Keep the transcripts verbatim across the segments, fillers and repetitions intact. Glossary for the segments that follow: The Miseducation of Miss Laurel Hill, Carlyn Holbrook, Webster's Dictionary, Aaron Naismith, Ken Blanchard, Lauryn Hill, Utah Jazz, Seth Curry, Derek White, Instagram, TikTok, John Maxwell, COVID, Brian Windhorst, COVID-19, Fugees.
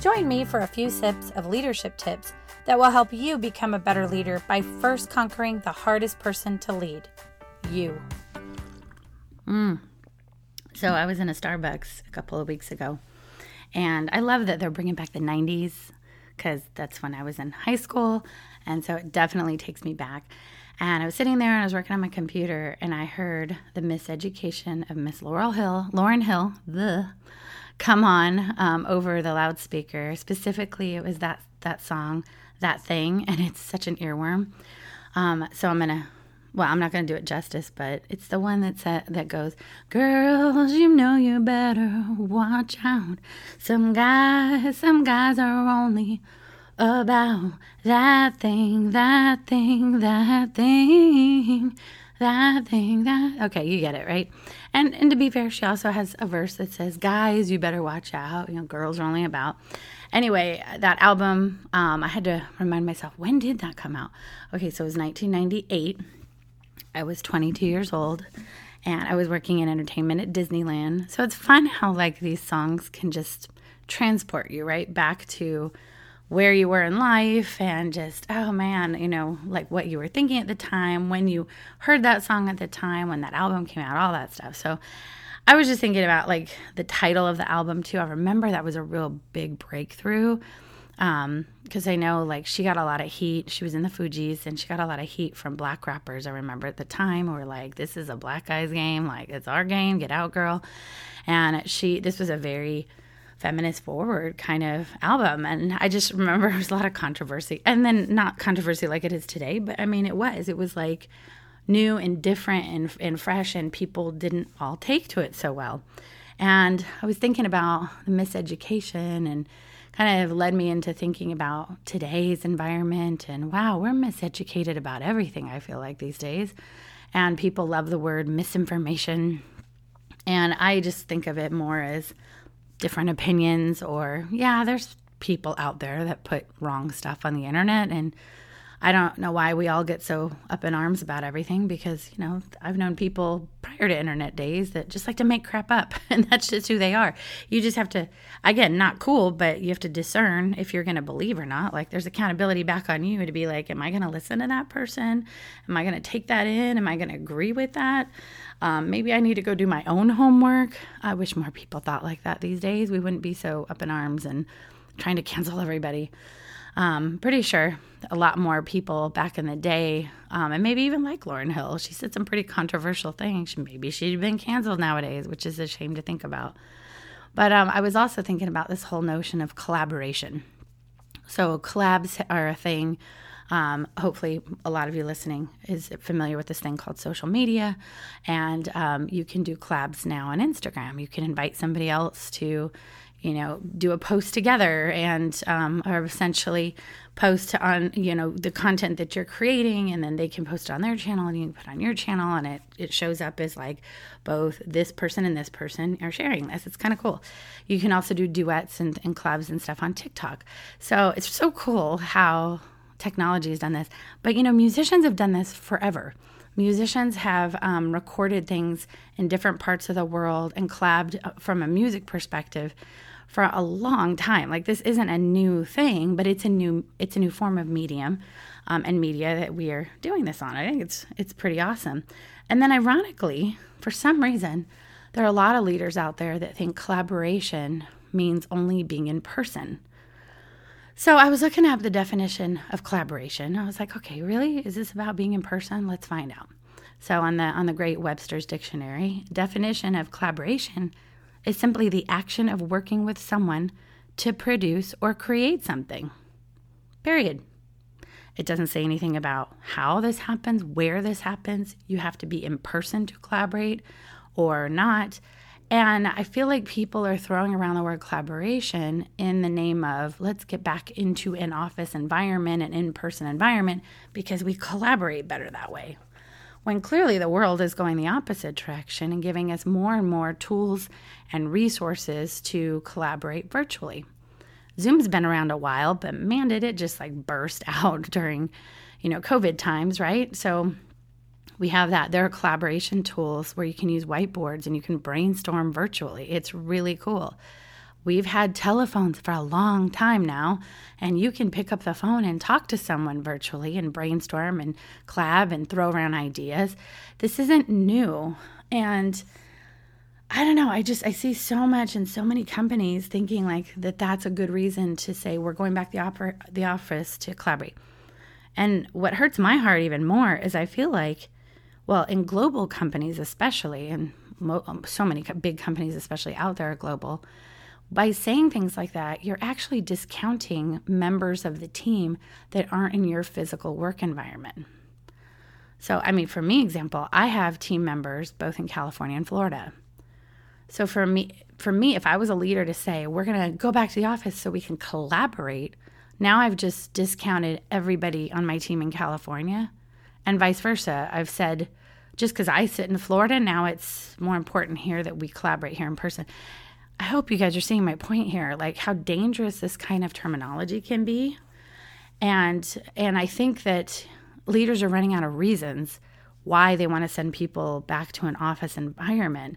Join me for a few sips of leadership tips that will help you become a better leader by first conquering the hardest person to lead, you. Mm. So I was in a Starbucks a couple of weeks ago, and I love that they're bringing back the nineties because that's when I was in high school, and so it definitely takes me back. And I was sitting there and I was working on my computer, and I heard The Miseducation of Miss Laurel Hill, Lauryn Hill, the come on um, over the loudspeaker. Specifically, it was that that song, That Thing, and it's such an earworm. Um, so I'm gonna, well, I'm not gonna do it justice, but it's the one that's a, that goes, "Girls, you know you better watch out. Some guys, some guys are only about that thing, that thing, that thing." That thing, that... Okay, you get it, right? And and to be fair, she also has a verse that says, guys, you better watch out. You know, girls are only about... Anyway, that album, um, I had to remind myself, when did that come out? Okay, so it was nineteen ninety-eight. I was twenty-two years old, and I was working in entertainment at Disneyland. So it's fun how, like, these songs can just transport you, right, back to where you were in life and just, oh man, you know, like what you were thinking at the time, when you heard that song at the time, when that album came out, all that stuff. So I was just thinking about like the title of the album too. I remember that was a real big breakthrough um, because I know like she got a lot of heat. She was in the Fugees and she got a lot of heat from black rappers. I remember at the time we were like, this is a black guy's game. Like it's our game. Get out, girl. And she, this was a very feminist forward kind of album, and I just remember there was a lot of controversy, and then not controversy like it is today, but I mean it was it was like new and different and, and fresh, and people didn't all take to it so well. And I was thinking about the miseducation, and kind of led me into thinking about today's environment, and wow, we're miseducated about everything, I feel like, these days. And people love the word misinformation, and I just think of it more as different opinions, or yeah, there's people out there that put wrong stuff on the internet, and I don't know why we all get so up in arms about everything, because, you know, I've known people prior to internet days that just like to make crap up, and that's just who they are. You just have to, again, not cool, but you have to discern if you're going to believe or not. Like there's accountability back on you to be like, am I going to listen to that person? Am I going to take that in? Am I going to agree with that? Um, maybe I need to go do my own homework. I wish more people thought like that these days. We wouldn't be so up in arms and trying to cancel everybody. Um, pretty sure a lot more people back in the day, um, and maybe even like Lauryn Hill, she said some pretty controversial things. Maybe she'd been canceled nowadays, which is a shame to think about. But um, I was also thinking about this whole notion of collaboration. So collabs are a thing. Um, hopefully a lot of you listening is familiar with this thing called social media, and um, you can do collabs now on Instagram. You can invite somebody else to, you know, do a post together, and um, or essentially post on, you know, the content that you're creating, and then they can post it on their channel and you can put it on your channel, and it, it shows up as like both this person and this person are sharing this. It's kind of cool. You can also do duets and, and collabs and stuff on TikTok. So it's so cool how technology has done this. But, you know, musicians have done this forever. Musicians have um, recorded things in different parts of the world and collabed from a music perspective for a long time. Like this isn't a new thing, but it's a new it's a new form of medium um, and media that we are doing this on. I think it's it's pretty awesome. And then ironically, for some reason, there are a lot of leaders out there that think collaboration means only being in person. So I was looking up the definition of collaboration. I was like, okay, really? Is this about being in person? Let's find out. So on the on the great Webster's Dictionary, definition of collaboration is simply the action of working with someone to produce or create something. Period. It doesn't say anything about how this happens, where this happens. You have to be in person to collaborate or not. And I feel like people are throwing around the word collaboration in the name of, let's get back into an office environment, an in-person environment, because we collaborate better that way. When clearly the world is going the opposite direction and giving us more and more tools and resources to collaborate virtually. Zoom's been around a while, but man, did it just like burst out during, you know, COVID times, right? So we have that. There are collaboration tools where you can use whiteboards and you can brainstorm virtually. It's really cool. We've had telephones for a long time now, and you can pick up the phone and talk to someone virtually and brainstorm and collab and throw around ideas. This isn't new. And I don't know, I just, I see so much and so many companies thinking like that that's a good reason to say we're going back to the, opera, the office to collaborate. And what hurts my heart even more is I feel like, well, in global companies especially, and mo- so many co- big companies especially out there are global, by saying things like that, you're actually discounting members of the team that aren't in your physical work environment. So, I mean, for me, example, I have team members both in California and Florida. So for me, for me, if I was a leader to say, we're going to go back to the office so we can collaborate, now I've just discounted everybody on my team in California. And vice versa, I've said, just because I sit in Florida, now it's more important here that we collaborate here in person. I hope you guys are seeing my point here, like how dangerous this kind of terminology can be. And and I think that leaders are running out of reasons why they want to send people back to an office environment,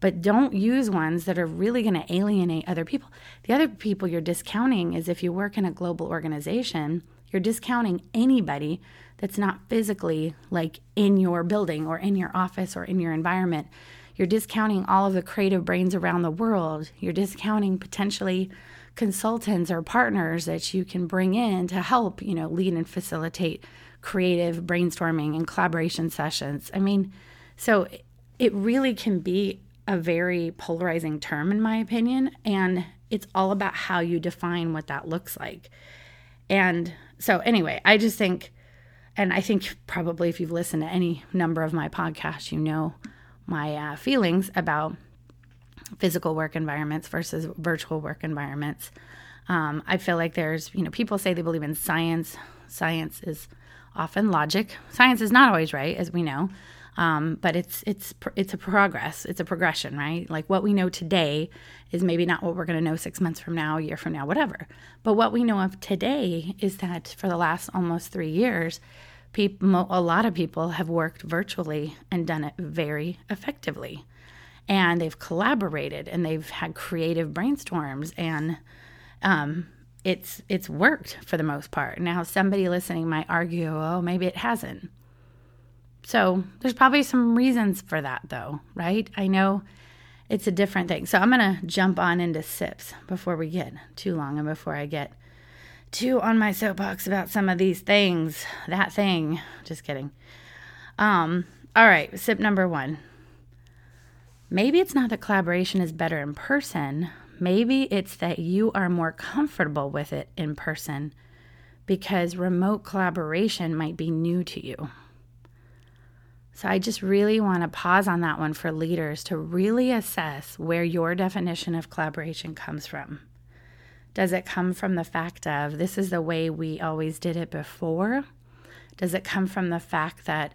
but don't use ones that are really going to alienate other people. The other people you're discounting is if you work in a global organization, you're discounting anybody that's not physically like in your building or in your office or in your environment. You're discounting all of the creative brains around the world. You're discounting potentially consultants or partners that you can bring in to help, you know, lead and facilitate creative brainstorming and collaboration sessions. I mean, so it really can be a very polarizing term, in my opinion, and it's all about how you define what that looks like. And so anyway, I just think, and I think probably if you've listened to any number of my podcasts, you know my uh, feelings about physical work environments versus virtual work environments. Um, I feel like there's, you know, people say they believe in science. Science is often logic. Science is not always right, as we know, um, but it's it's it's a progress. It's a progression, right? Like what we know today is maybe not what we're going to know six months from now, a year from now, whatever. But what we know of today is that for the last almost three years, People, a lot of people have worked virtually and done it very effectively, and they've collaborated and they've had creative brainstorms, and um, it's it's worked for the most part. Now, somebody listening might argue, oh, maybe it hasn't. So there's probably some reasons for that, though, right? I know it's a different thing. So I'm gonna jump on into sips before we get too long and before I get too on my soapbox about some of these things. That thing. Just kidding. Um, all right, sip number one. Maybe it's not that collaboration is better in person. Maybe it's that you are more comfortable with it in person because remote collaboration might be new to you. So I just really want to pause on that one for leaders to really assess where your definition of collaboration comes from. Does it come from the fact of this is the way we always did it before? Does it come from the fact that,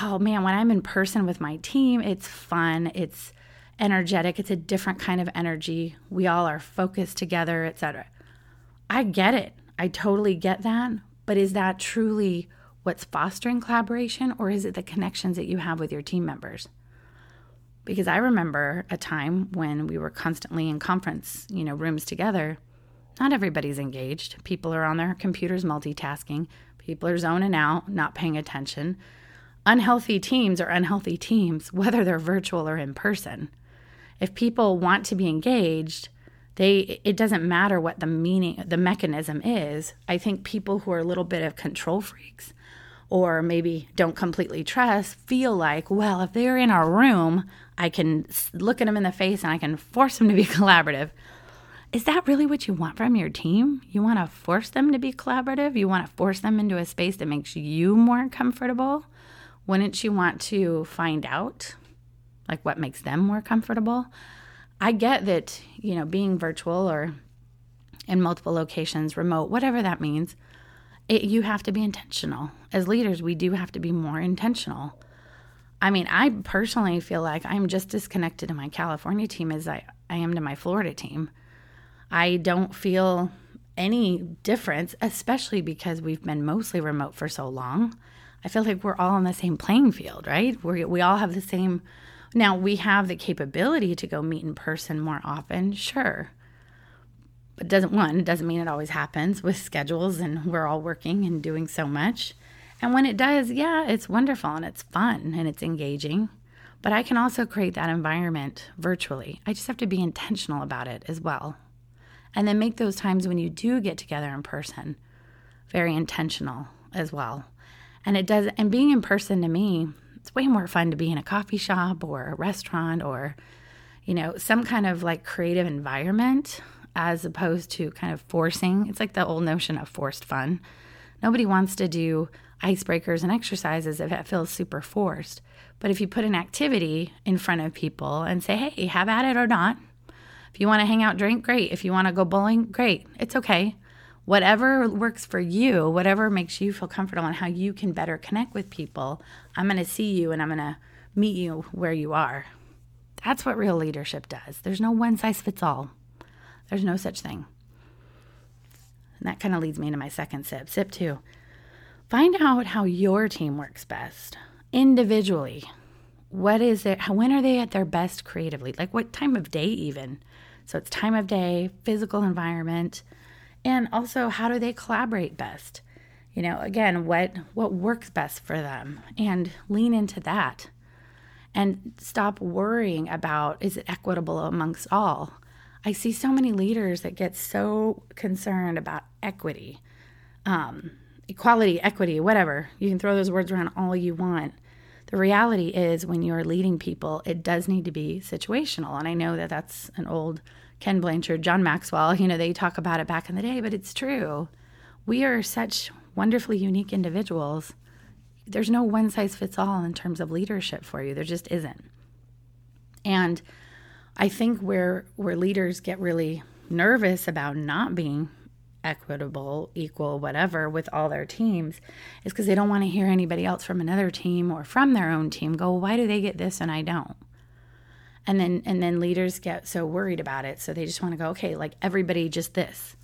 oh man, when I'm in person with my team, it's fun, it's energetic, it's a different kind of energy. We all are focused together, et cetera. I get it. I totally get that. But is that truly what's fostering collaboration, or is it the connections that you have with your team members? Because I remember a time when we were constantly in conference, you know, rooms together. Not everybody's engaged. People are on their computers multitasking. People are zoning out, not paying attention. Unhealthy teams are unhealthy teams, whether they're virtual or in person. If people want to be engaged, they it doesn't matter what the meaning, the mechanism is. I think people who are a little bit of control freaks or maybe don't completely trust, feel like, well, if they're in a room, I can look at them in the face and I can force them to be collaborative. Is that really what you want from your team? You want to force them to be collaborative? You want to force them into a space that makes you more comfortable? Wouldn't you want to find out like what makes them more comfortable. I get that, you know, being virtual or in multiple locations, remote, whatever that means, it, you have to be intentional. As leaders, we do have to be more intentional. I mean, I personally feel like I'm just disconnected to my California team as I, I am to my Florida team. I don't feel any difference, especially because we've been mostly remote for so long. I feel like we're all on the same playing field, right? We we all have the same. Now, we have the capability to go meet in person more often, sure. But doesn't one, doesn't mean it always happens with schedules, and we're all working and doing so much. And when it does, yeah, it's wonderful and it's fun and it's engaging. But I can also create that environment virtually. I just have to be intentional about it as well. And then make those times when you do get together in person very intentional as well. And it does, and being in person to me, it's way more fun to be in a coffee shop or a restaurant or, you know, some kind of like creative environment as opposed to kind of forcing. It's like the old notion of forced fun. Nobody wants to do icebreakers and exercises if it feels super forced. But if you put an activity in front of people and say, hey, have at it or not. If you want to hang out, drink, great. If you want to go bowling, great. It's okay. Whatever works for you, whatever makes you feel comfortable and how you can better connect with people, I'm going to see you and I'm going to meet you where you are. That's what real leadership does. There's no one size fits all. There's no such thing. And that kind of leads me to my second sip. Sip two. Find out how your team works best individually. What is it? When are they at their best creatively? Like what time of day even? So it's time of day, physical environment, and also how do they collaborate best? You know, again, what what works best for them, and lean into that and stop worrying about is it equitable amongst all. I see so many leaders that get so concerned about equity, um, equality, equity, whatever. You can throw those words around all you want. The reality is when you're leading people, it does need to be situational. And I know that that's an old Ken Blanchard, John Maxwell, you know, they talk about it back in the day, but it's true. We are such wonderfully unique individuals. There's no one size fits all in terms of leadership for you. There just isn't. And I think where where leaders get really nervous about not being equitable, equal, whatever, with all their teams is because they don't want to hear anybody else from another team or from their own team go, well, why do they get this and I don't? And then and then leaders get so worried about it. So they just want to go, okay, like everybody just this.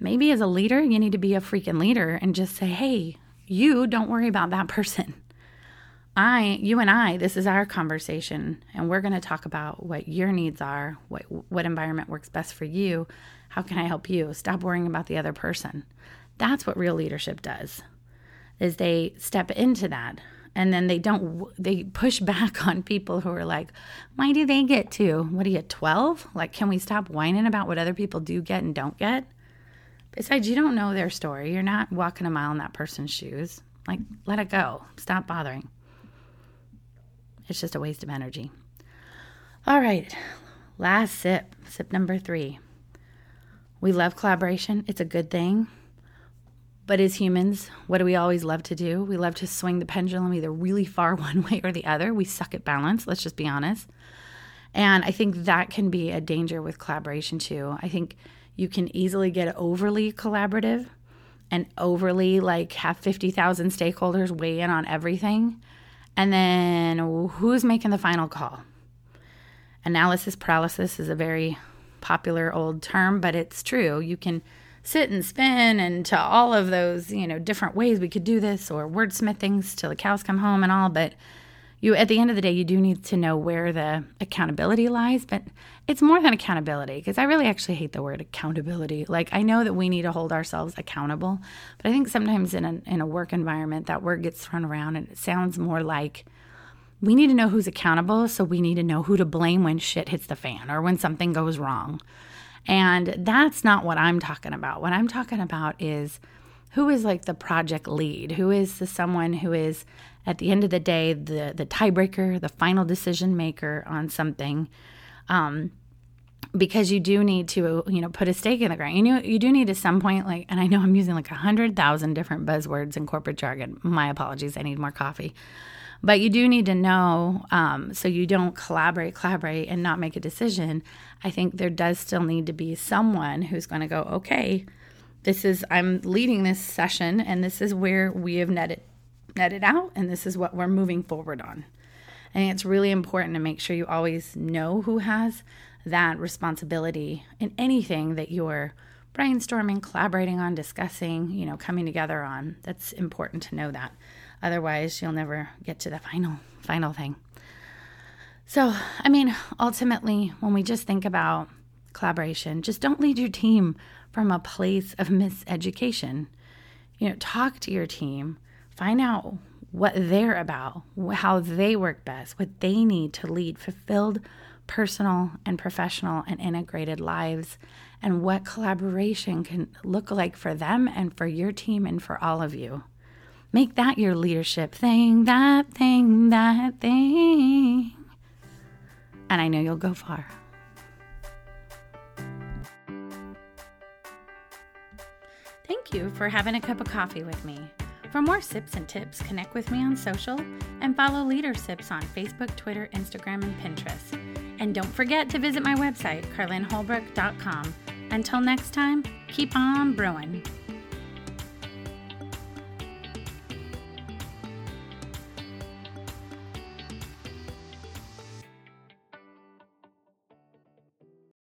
Maybe as a leader, you need to be a freaking leader and just say, hey, you don't worry about that person. I, you and I, this is our conversation, and we're going to talk about what your needs are, what what environment works best for you. How can I help you? Stop worrying about the other person. That's what real leadership does, is they step into that, and then they don't, they push back on people who are like, why do they get to? What are you, twelve? Like, can we stop whining about what other people do get and don't get? Besides, you don't know their story. You're not walking a mile in that person's shoes. Like, let it go. Stop bothering. It's just a waste of energy. All right, last sip, sip number three. We love collaboration. It's a good thing. But as humans, what do we always love to do? We love to swing the pendulum either really far one way or the other. We suck at balance, let's just be honest. And I think that can be a danger with collaboration too. I think you can easily get overly collaborative and overly like have fifty thousand stakeholders weigh in on everything. And then who's making the final call? Analysis paralysis is a very popular old term, but it's true. You can sit and spin and to all of those, you know, different ways we could do this or wordsmith things till the cows come home and all. But you, at the end of the day, you do need to know where the accountability lies. But it's more than accountability, because I really actually hate the word accountability. Like, I know that we need to hold ourselves accountable, but I think sometimes in a, in a work environment, that word gets thrown around and it sounds more like we need to know who's accountable, so we need to know who to blame when shit hits the fan or when something goes wrong. And that's not what I'm talking about. What I'm talking about is who is like the project lead, who is the someone who is at the end of the day the the tiebreaker, the final decision maker on something, um, because you do need to, you know, put a stake in the ground. You know, you do need at some point, like, and I know I'm using like a hundred thousand different buzzwords and corporate jargon. My apologies. I need more coffee. But you do need to know, um, so you don't collaborate, collaborate, and not make a decision. I think there does still need to be someone who's going to go, okay, this is, I'm leading this session, and this is where we have netted, netted out, and this is what we're moving forward on. And it's really important to make sure you always know who has that responsibility in anything that you're brainstorming, collaborating on, discussing, you know, coming together on. That's important to know that. Otherwise, you'll never get to the final, final thing. So, I mean, ultimately, when we just think about collaboration, just don't lead your team from a place of miseducation. You know, talk to your team, find out what they're about, how they work best, what they need to lead fulfilled personal and professional and integrated lives, and what collaboration can look like for them and for your team and for all of you. Make that your leadership thing, that thing, that thing. And I know you'll go far. Thank you for having a cup of coffee with me. For more sips and tips, connect with me on social and follow Leader Sips on Facebook, Twitter, Instagram, and Pinterest. And don't forget to visit my website, carlyn holbrook dot com. Until next time, keep on brewing.